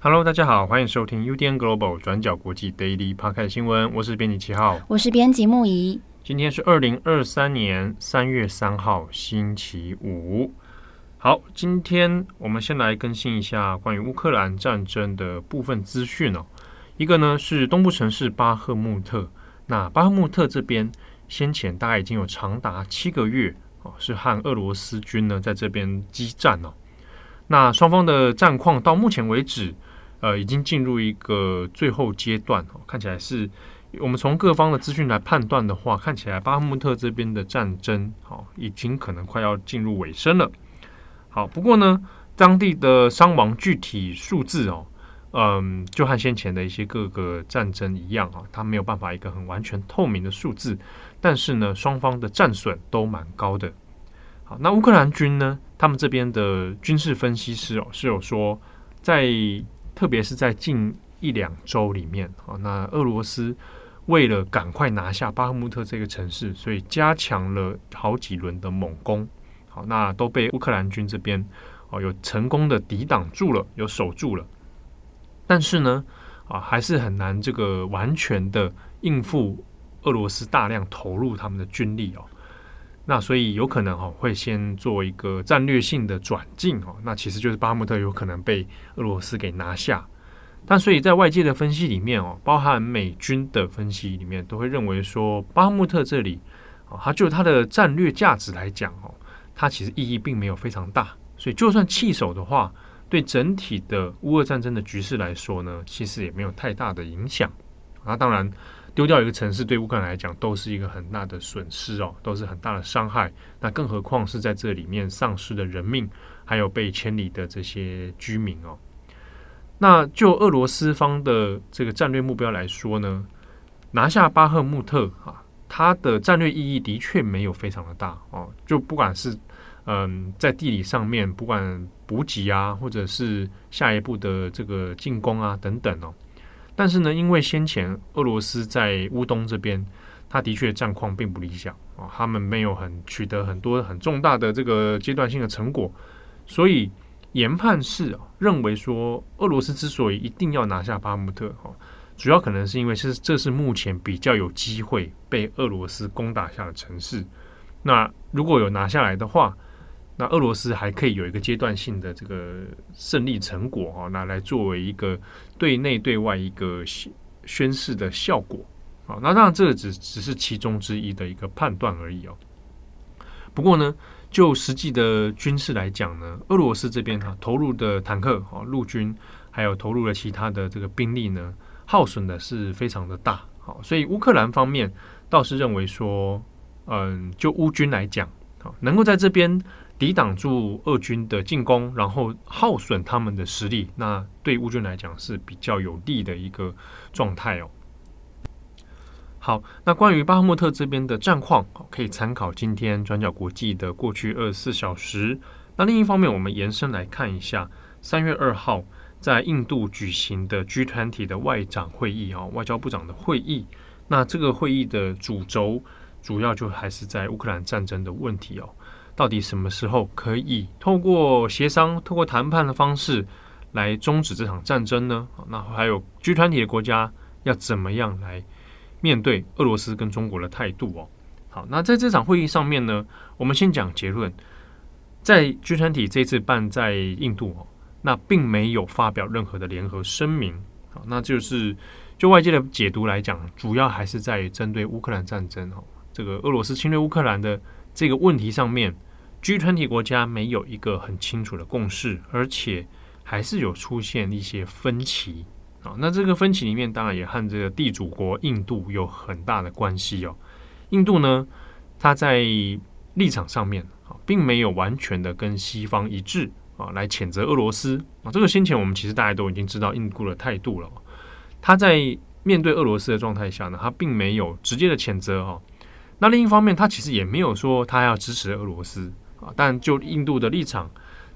Hello， 大家好，欢迎收听 UDN Global 转角国际 Daily Podcast 新闻，我是编辑七号，我是编辑木仪。今天是2023年3月3号星期五。好，今天我们先来更新一下关于乌克兰战争的部分资讯哦。一个呢是东部城市巴赫穆特，那巴赫穆特这边先前大概已经有长达7个月、哦、是和俄罗斯军呢在这边激战哦。那双方的战况到目前为止已经进入一个最后阶段、哦、看起来是我们从各方的资讯来判断的话，看起来巴赫穆特这边的战争、哦、已经可能快要进入尾声了。好，不过呢当地的伤亡具体数字、哦就和先前的一些各个战争一样、哦、它没有办法一个很完全透明的数字，但是呢双方的战损都蛮高的。好，那乌克兰军呢他们这边的军事分析师、哦、是有说在特别是在近1-2周里面，那俄罗斯为了赶快拿下巴赫穆特这个城市，所以加强了好几轮的猛攻，好，那都被乌克兰军这边有成功的抵挡住了，有守住了。但是呢还是很难这个完全的应付俄罗斯大量投入他们的军力哦。那所以有可能、哦、会先做一个战略性的转进、哦、那其实就是巴赫穆特有可能被俄罗斯给拿下。但所以在外界的分析里面、哦、包含美军的分析里面都会认为说巴赫穆特这里、哦、它就它的战略价值来讲、哦、它其实意义并没有非常大，所以就算弃守的话对整体的乌俄战争的局势来说呢其实也没有太大的影响。那当然丢掉一个城市对乌克兰来讲都是一个很大的损失哦，都是很大的伤害，那更何况是在这里面丧失的人命还有被迁离的这些居民哦。那就俄罗斯方的这个战略目标来说呢，拿下巴赫穆特啊，它的战略意义的确没有非常的大哦，就不管是在地理上面不管补给啊或者是下一步的这个进攻啊等等哦。但是呢因为先前俄罗斯在乌东这边他的确战况并不理想、哦、他们没有取得很多很重大的这个阶段性的成果，所以研判是、哦、认为说俄罗斯之所以一定要拿下巴赫穆特、哦、主要可能是因为这是目前比较有机会被俄罗斯攻打下的城市，那如果有拿下来的话，那俄罗斯还可以有一个阶段性的这个胜利成果、哦、拿来作为一个对内对外一个宣示的效果、哦、那当然这个 只是其中之一的一个判断而已、哦、不过呢就实际的军事来讲呢，俄罗斯这边、啊、投入的坦克、哦、陆军还有投入了其他的这个兵力呢耗损的是非常的大、哦、所以乌克兰方面倒是认为说就乌军来讲、哦、能够在这边抵挡住俄军的进攻，然后耗损他们的实力，那对乌军来讲是比较有利的一个状态哦。好，那关于巴赫穆特这边的战况，可以参考今天转角国际的过去24小时。那另一方面，我们延伸来看一下3月2号在印度举行的 G20 的外长会议哦，外交部长的会议。那这个会议的主轴主要就还是在乌克兰战争的问题哦。到底什么时候可以透过协商透过谈判的方式来终止这场战争呢？那还有 G20 的国家要怎么样来面对俄罗斯跟中国的态度哦。好，那在这场会议上面呢，我们先讲结论。在 G20 这次办在印度哦，那并没有发表任何的联合声明。好，那就是就外界的解读来讲，主要还是在于针对乌克兰战争哦，这个俄罗斯侵略乌克兰的这个问题上面G20 国家没有一个很清楚的共识，而且还是有出现一些分歧。那这个分歧里面当然也和这个地主国印度有很大的关系哦。印度呢，它在立场上面并没有完全的跟西方一致来谴责俄罗斯。这个先前我们其实大家都已经知道印度的态度了。它在面对俄罗斯的状态下呢，它并没有直接的谴责哦。那另一方面，它其实也没有说它要支持俄罗斯。啊。但就印度的立场，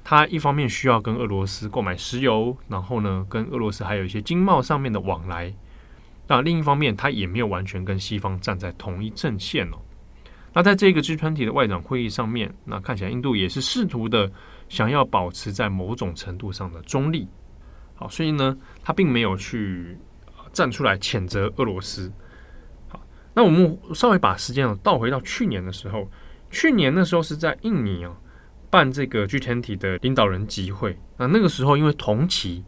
它一方面需要跟俄罗斯购买石油，然后呢，跟俄罗斯还有一些经贸上面的往来。那另一方面，它也没有完全跟西方站在同一阵线哦。那在这个 G20 的外长会议上面，那看起来印度也是试图的想要保持在某种程度上的中立。好，所以呢，他并没有去站出来谴责俄罗斯。好，那我们稍微把时间倒回到去年的时候，去年那时候是在印尼啊办这个 G20 的领导人集会。那个时候因为同期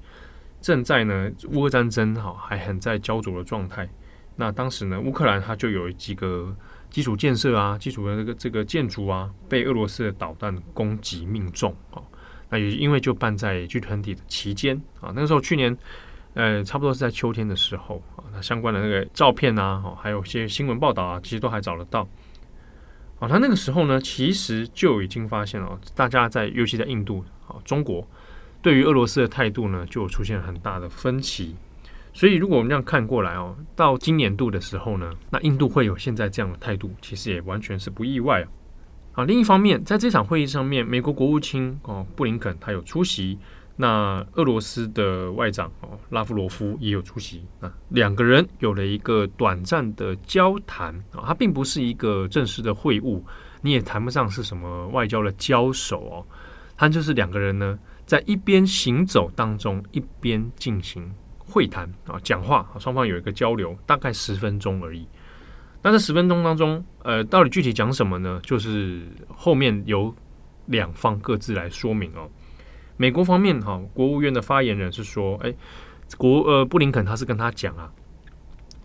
正在呢乌俄战争还很在焦灼的状态，那当时呢乌克兰它就有几个基础建设啊，基础的这个建筑啊，被俄罗斯的导弹攻击命中啊。那也因为就办在 G20 的期间啊，那个时候去年差不多是在秋天的时候啊，那相关的那个照片啊，还有一些新闻报道啊，其实都还找得到。啊，那个时候呢，其实就已经发现了，大家尤其在印度啊、中国，对于俄罗斯的态度呢，就出现很大的分歧。所以，如果我们这样看过来哦，到今年度的时候呢，那印度会有现在这样的态度，其实也完全是不意外啊。啊，另一方面，在这场会议上面，美国国务卿哦布林肯他有出席，那俄罗斯的外长哦拉夫罗夫也有出席啊，两个人有了一个短暂的交谈啊，它并不是一个正式的会晤，你也谈不上是什么外交的交手哦，它就是两个人呢在一边行走当中一边进行会谈啊，讲话啊，双方有一个交流，大概10分钟而已。那这10分钟当中，到底具体讲什么呢？就是后面由两方各自来说明哦。美国方面哈，国务院的发言人是说，布林肯他是跟他讲啊，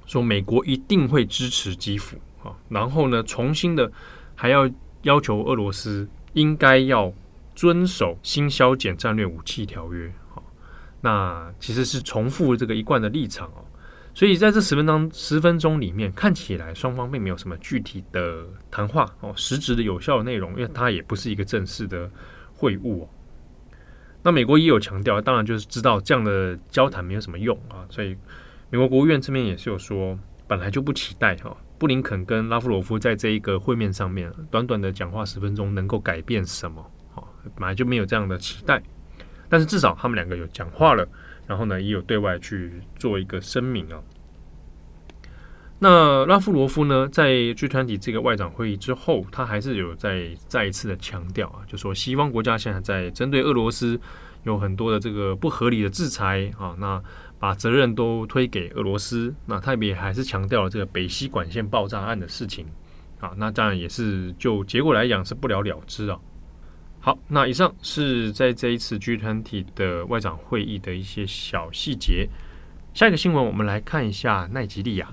说美国一定会支持基辅啊，然后呢，重新的还要求俄罗斯应该要遵守新削减战略武器条约。好，那其实是重复这个一贯的立场哦。所以在这10分钟里面，看起来双方并没有什么具体的谈话哦，实质的有效的内容，因为它也不是一个正式的会晤哦。那美国也有强调，当然就是知道这样的交谈没有什么用啊，所以美国国务院这边也是有说，本来就不期待哈，布林肯跟拉夫罗夫在这一个会面上面，短短的讲话10分钟能够改变什么啊，本来就没有这样的期待。但是至少他们两个有讲话了，然后呢也有对外去做一个声明啊。那拉夫罗夫呢，在 G20 这个外长会议之后，他还是有再一次的强调啊，就说西方国家现在在针对俄罗斯有很多的这个不合理的制裁啊，那把责任都推给俄罗斯。那他也还是强调了这个北溪管线爆炸案的事情啊，那当然也是就结果来讲是不了了之啊。好，那以上是在这一次 G20 的外长会议的一些小细节。下一个新闻，我们来看一下奈及利亚。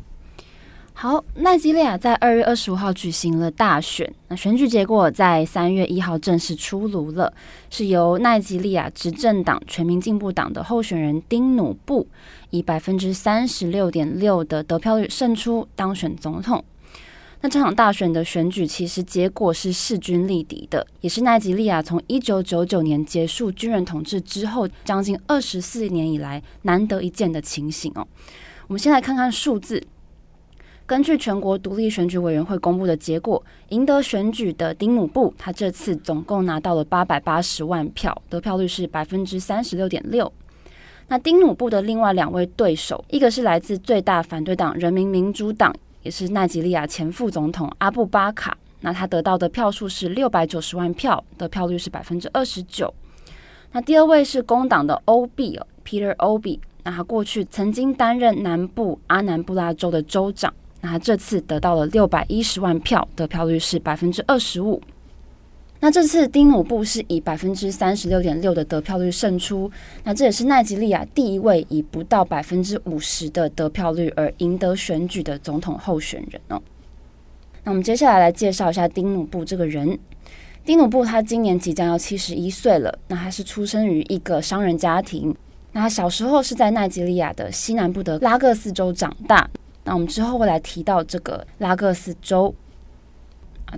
好，奈及利亚在2月25号举行了大选，那选举结果在3月1号正式出炉了，是由奈及利亚执政党全民进步党的候选人丁努布以 36.6% 的得票率胜出，当选总统。那这场大选的选举其实结果是势均力敌的，也是奈及利亚从1999年结束军人统治之后将近24年以来难得一见的情形哦。我们先来看看数字。根据全国独立选举委员会公布的结果，赢得选举的丁努布他这次总共拿到了880万票，得票率是 36.6%。 那丁努布的另外2位对手，一个是来自最大反对党人民民主党，也是奈及利亚前副总统阿布巴卡，那他得到的票数是690万票，得票率是 29%。 那第2位是工党的欧比 Peter Obi， 那他过去曾经担任南部阿南布拉州的州长，那他这次得到了610万票，得票率是 25%。 那这次丁努布是以 36.6% 的得票率胜出，那这也是奈及利亚第1位以不到 50% 的得票率而赢得选举的总统候选人哦。那我们接下来介绍一下丁努布这个人。丁努布他今年即将要71岁了，那他是出生于一个商人家庭，那他小时候是在奈及利亚的西南部的拉各斯州长大，那我们之后会来提到这个拉各斯州。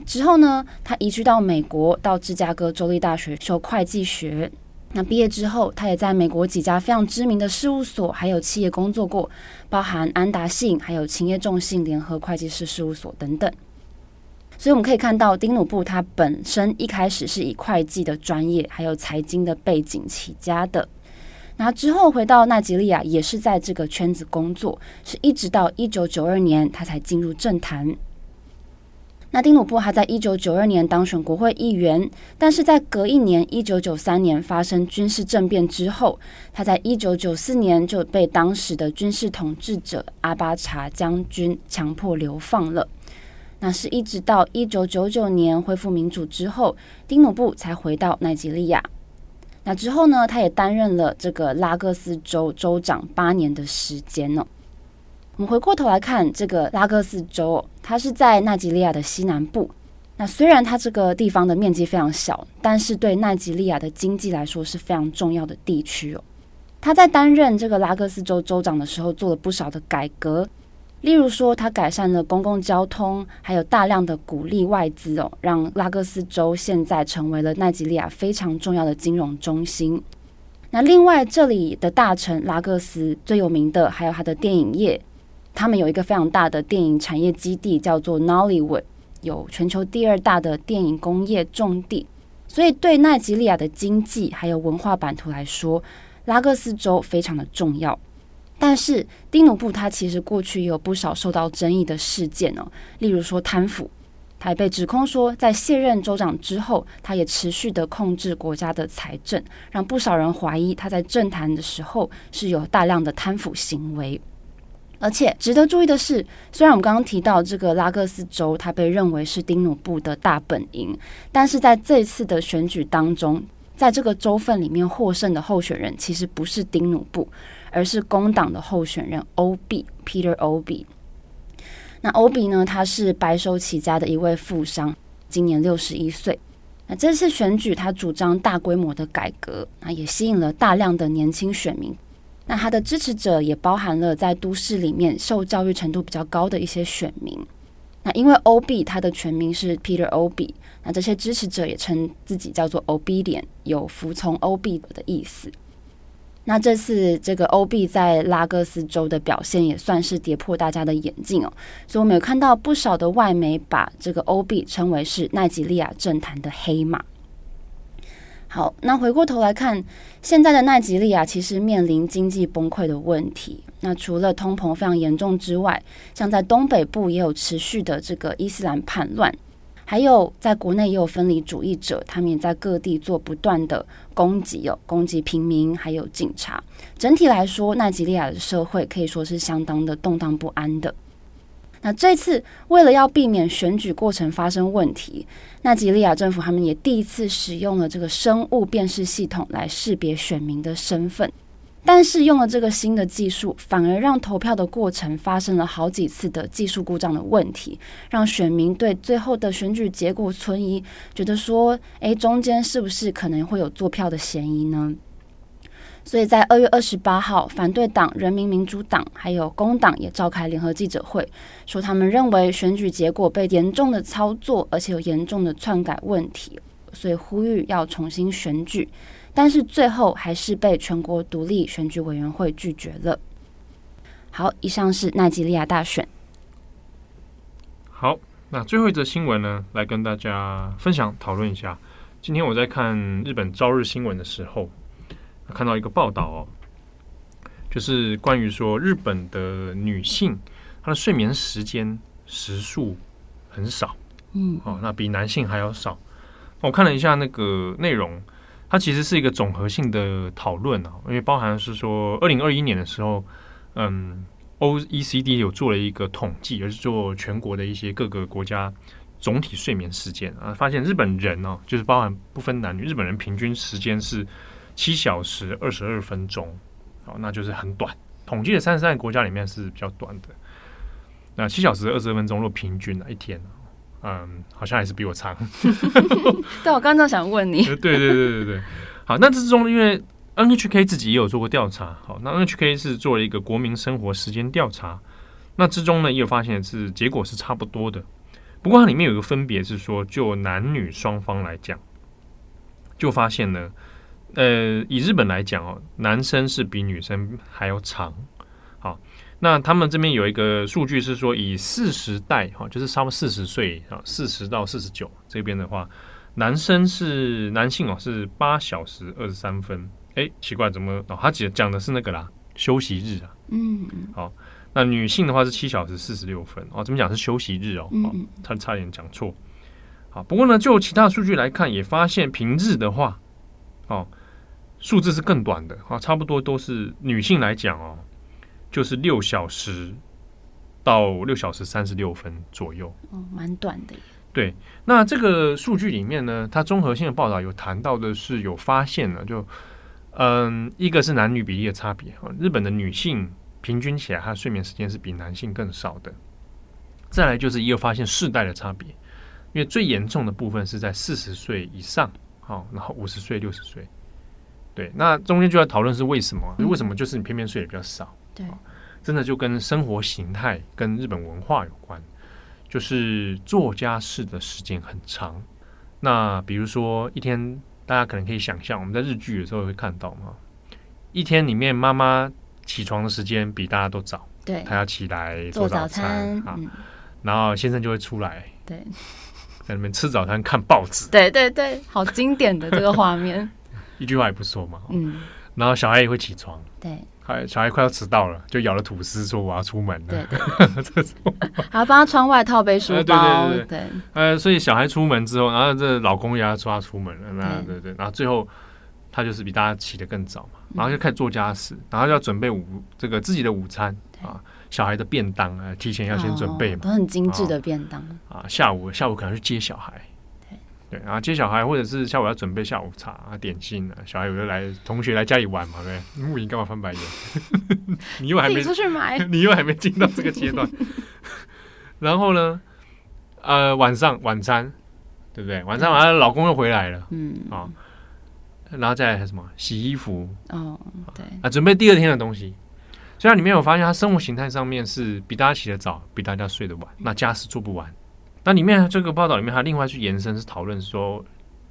之后呢，他移居到美国，到芝加哥州立大学修会计学。那毕业之后，他也在美国几家非常知名的事务所还有企业工作过，包含安达信还有勤业众信联合会计师事务所等等。所以我们可以看到，丁努布他本身一开始是以会计的专业还有财经的背景起家的。那之后回到奈及利亚，也是在这个圈子工作，是一直到1992年他才进入政坛。那丁努布他在1992年当选国会议员，但是在隔一年1993年发生军事政变之后，他在1994年就被当时的军事统治者阿巴查将军强迫流放了。那是一直到1999年恢复民主之后，丁努布才回到奈及利亚。那之后呢，他也担任了这个拉各斯州州长8年的时间呢。我们回过头来看这个拉各斯州，它是在奈及利亚的西南部。那虽然它这个地方的面积非常小，但是对奈及利亚的经济来说是非常重要的地区哦。他在担任这个拉各斯州州长的时候做了不少的改革，例如说他改善了公共交通，还有大量的鼓励外资哦，让拉各斯州现在成为了奈及利亚非常重要的金融中心。那另外这里的大城拉各斯最有名的还有它的电影业，他们有一个非常大的电影产业基地叫做 Nollywood， 有全球第2大的电影工业重地，所以对奈及利亚的经济还有文化版图来说，拉各斯州非常的重要。但是丁努布他其实过去也有不少受到争议的事件哦，例如说贪腐，他也被指控说在卸任州长之后，他也持续的控制国家的财政，让不少人怀疑他在政坛的时候是有大量的贪腐行为。而且值得注意的是，虽然我们刚刚提到这个拉各斯州它被认为是丁努布的大本营，但是在这次的选举当中，在这个州份里面获胜的候选人其实不是丁努布，而是工党的候选人欧比 Peter Obi。 那欧比呢，他是白手起家的一位富商，今年61岁。那这次选举他主张大规模的改革，那也吸引了大量的年轻选民。那他的支持者也包含了在都市里面受教育程度比较高的一些选民。那因为 OB 他的全名是 Peter Obi， 那这些支持者也称自己叫做 Obedient， 有服从 OB 的意思。那这次这个 OB 在拉各斯州的表现也算是跌破大家的眼镜哦，所以我们有看到不少的外媒把这个 OB 称为是奈及利亚政坛的黑马。好，那回过头来看，现在的奈及利亚其实面临经济崩溃的问题。那除了通膨非常严重之外，像在东北部也有持续的这个伊斯兰叛乱，还有在国内也有分离主义者，他们也在各地做不断的攻击哦，攻击平民还有警察。整体来说，奈及利亚的社会可以说是相当的动荡不安的。那这次为了要避免选举过程发生问题，奈及利亚政府他们也第一次使用了这个生物辨识系统来识别选民的身份，但是用了这个新的技术，反而让投票的过程发生了好几次的技术故障的问题，让选民对最后的选举结果存疑，觉得说中间是不是可能会有作票的嫌疑呢？所以在2月28号，反对党、人民民主党还有工党也召开联合记者会，说他们认为选举结果被严重的操作，而且有严重的篡改问题，所以呼吁要重新选举，但是最后还是被全国独立选举委员会拒绝了。好，以上是奈及利亚大选。好，那最后一则新闻呢，来跟大家分享讨论一下。今天我在看日本朝日新闻的时候，看到一个报道哦，就是关于说日本的女性她的睡眠时间时数很少，那比男性还要少。我看了一下那个内容，它其实是一个总和性的讨论啊，因为包含是说2021年的时候，OECD 有做了一个统计，也是做全国的一些各个国家总体睡眠时间啊，发现日本人哦，就是包含不分男女，日本人平均时间是7小时22分钟，那就是很短。统计的33个国家里面是比较短的。那7小时22分钟若平均一天，好像还是比我长。对，我刚刚想问你。对。好，那之中因为 NHK 自己也有做过调查，好，那 NHK 是做了一个国民生活时间调查，那之中呢也有发现是结果是差不多的。不过它里面有一个分别是说，就男女双方来讲，就发现呢。以日本来讲哦，男生是比女生还要长。好，那他们这边有一个数据是说，以40代就是差不多40岁40到49这边的话，男性是8小时23分。哎，奇怪，怎么他讲的是那个啦，休息日啊。嗯，好，那女性的话是7小时46分哦，这边讲是休息日哦，他差点讲错。好，不过呢，就其他数据来看，也发现平日的话，哦，数字是更短的啊，差不多都是女性来讲哦，就是6小时到6小时36分左右，哦，蛮短的耶。对，那这个数据里面呢，它综合性的报道有谈到的是有发现了，就一个是男女比例的差别，日本的女性平均起来，她睡眠时间是比男性更少的。再来就是也有发现世代的差别，因为最严重的部分是在40岁以上，好，然后50岁、60岁。对，那中间就要讨论是为什么？为什么就是你偏偏睡得比较少？对，真的就跟生活形态跟日本文化有关，就是做家事的时间很长。那比如说一天，大家可能可以想象，我们在日剧的时候会看到嘛，一天里面妈妈起床的时间比大家都早，对，她要起来做早餐啊，然后先生就会出来，对，在那边吃早餐看报纸，对对对，好经典的这个画面，一句话也不说嘛，嗯，然后小孩也会起床，对。小孩快要迟到了，就咬了吐司说我要出门了，对对对还要帮他穿外套背书包，对对 对, 对, 对所以小孩出门之后，然后这老公也要说他出门了，那 对, 对对，然后最后他就是比大家起得更早嘛，然后就开始做家事，然后就要准备这个自己的午餐啊，小孩的便当提前要先准备嘛，都很精致的便当啊，下午可能去接小孩，对，然后接小孩，或者是下午要准备下午茶啊、点心啊，小孩有的来同学来家里玩嘛，对不对？木林干嘛翻白眼？你又还没出去买，你又还没进到这个阶段。然后呢，晚餐，对不对？晚上完了，老公又回来了，嗯啊，然后再来什么洗衣服哦，对啊，准备第二天的东西。所以里面有发现，他生活形态上面是比大家起得早，比大家睡得晚，那家事做不完。那里面这个报道里面，他另外去延伸是讨论说，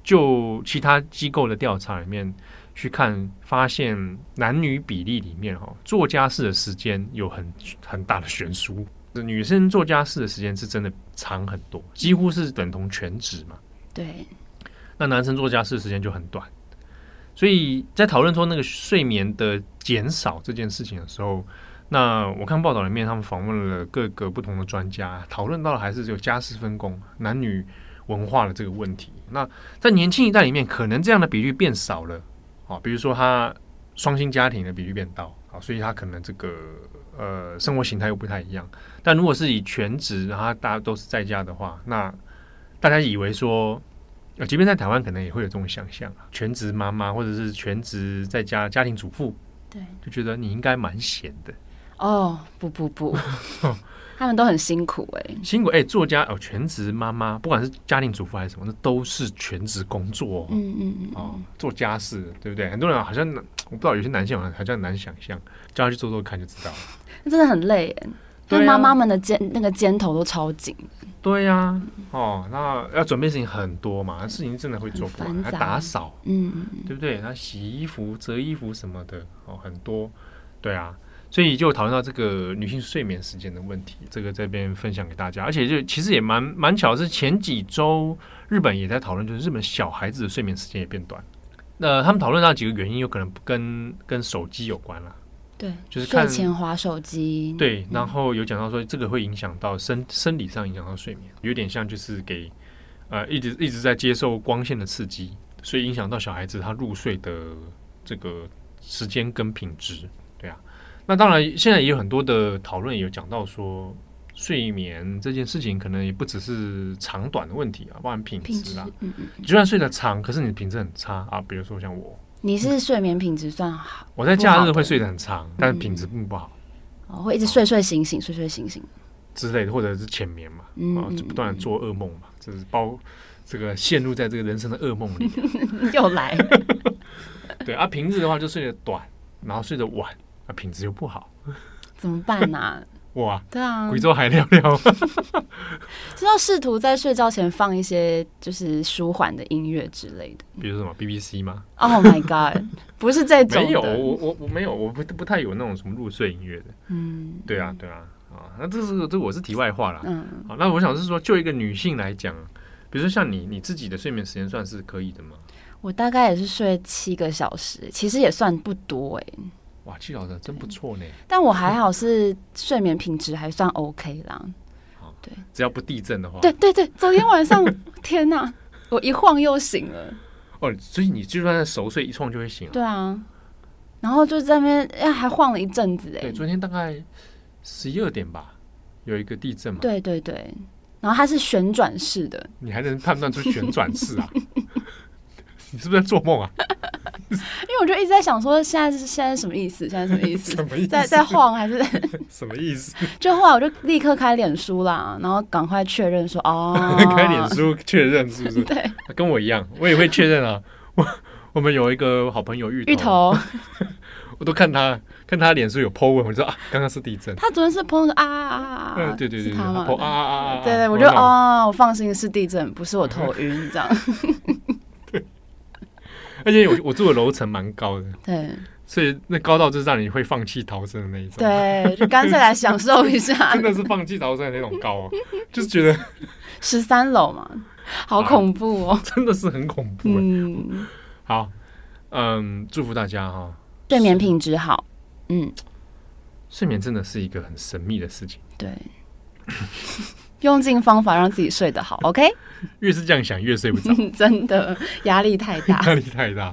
就其他机构的调查里面去看，发现男女比例里面做家事的时间有很大的悬殊，女生做家事的时间是真的长很多，几乎是等同全职嘛。对。那男生做家事的时间就很短，所以在讨论说那个睡眠的减少这件事情的时候。那我看报道里面，他们访问了各个不同的专家，讨论到的还是有家事分工、男女文化的这个问题。那在年轻一代里面，可能这样的比率变少了，啊，比如说他双薪家庭的比率变高，啊，所以他可能这个生活形态又不太一样。但如果是以全职，然后大家都是在家的话，那大家以为说，即便在台湾可能也会有这种想象，全职妈妈或者是全职在家家庭主妇，对，就觉得你应该蛮闲的。哦，不他们都很辛苦辛苦做家全职妈妈，不管是家庭主妇还是什么，那都是全职工作做家事，对不对？很多人好像我不知道，有些男性好像难想象，叫他去做做看就知道了，那真的很累那妈妈们的那个肩头都超紧，对啊那要准备事情很多嘛，事情真的会做不完，还打扫对不对？他洗衣服、折衣服什么的很多，对啊，所以就讨论到这个女性睡眠时间的问题，这个这边分享给大家。而且就其实也蛮巧，是前几周日本也在讨论，就是日本小孩子的睡眠时间也变短。他们讨论到几个原因，有可能跟手机有关啦。对，就是睡前滑手机。对，然后有讲到说这个会影响到生理上影响到睡眠，有点像就是给一直在接受光线的刺激，所以影响到小孩子他入睡的这个时间跟品质。对啊。那当然现在也有很多的讨论，也有讲到说睡眠这件事情可能也不只是长短的问题包含品质啦。就算睡得长，可是你的品质很差比如说像我，你是睡眠品质算好，我在假日会睡得很长，但是品质并不好会一直睡睡醒醒之类的，或者是浅眠嘛就不断的做噩梦嘛，就是这个陷入在这个人生的噩梦里又来了对平日的话就睡得短，然后睡得晚，品质又不好，怎么办啊哇，对啊，贵州还聊聊，就要试图在睡觉前放一些就是舒缓的音乐之类的，比如什么 BBC 吗 ？Oh my god， 不是这种的，没有，我没有，我不太有那种什么入睡音乐的，嗯，对啊，对啊，啊，那这我是题外话啦，嗯，好，那我想是说，就一个女性来讲，比如说像你自己的睡眠时间算是可以的吗？我大概也是睡7个小时，其实也算不多哎、欸。哇，7小时真不错呢。但我还好是睡眠品质还算 OK 啦。哦、对，只要不地震的话。对对对，昨天晚上天哪、啊，我一晃又醒了。哦，所以你就算在熟睡一晃就会醒了。对啊，然后就在那边、哎、还晃了一阵子哎、欸。对，昨天大概12点吧，有一个地震嘛。对对对，然后它是旋转式的。你还能判断出旋转式啊？你是不是在做梦啊？因为我就一直在想说现在什么意思？现在什么意思？什么意思？在晃还是什么意思？就后来我就立刻开脸书啦，然后赶快确认说哦，开脸书确认是不是？对，跟我一样，我也会确认啊。我们有一个好朋友芋头，我都看他脸书有 po 文，我就说啊，刚刚是地震。他昨天是 po 啊，对对对，是他吗？ po 啊，对对，我就哦，我放心是地震，不是我头晕这样。而且我住的楼层蛮高的，对，所以那高到就是让你会放弃逃生的那一种，对，就干脆来享受一下，真的是放弃逃生的那种高、啊，就是觉得13楼嘛，好恐怖哦，啊、真的是很恐怖、欸。嗯，好，嗯，祝福大家哈、哦，睡眠品质好，嗯，睡眠真的是一个很神秘的事情，对，用尽方法让自己睡得好 ，OK。越是这样想，越睡不着，真的压力太大，压力太大。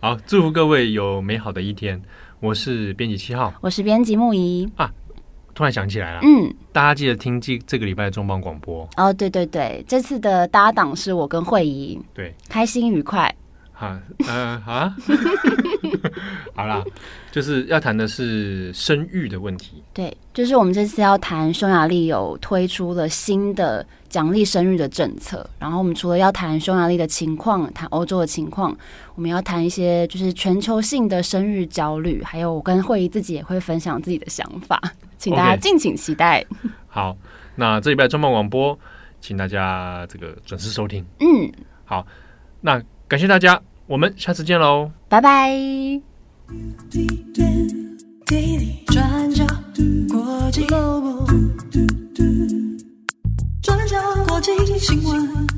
好，祝福各位有美好的一天。我是编辑7号，我是编辑牧宜啊。突然想起来了，嗯，大家记得听这个礼拜的重磅广播哦。对对对，这次的搭档是我跟慧宜，对，开心愉快。啊，好啦，就是要谈的是生育的问题。对，就是我们这次要谈匈牙利有推出了新的奖励生育的政策，然后我们除了要谈匈牙利的情况，谈欧洲的情况，我们要谈一些就是全球性的生育焦虑，还有我跟慧宜自己也会分享自己的想法，请大家敬请期待。Okay. 好，那这礼拜重磅广播，请大家这个准时收听。嗯，好，那感谢大家。我们下次见喽，拜拜。转角国际新闻。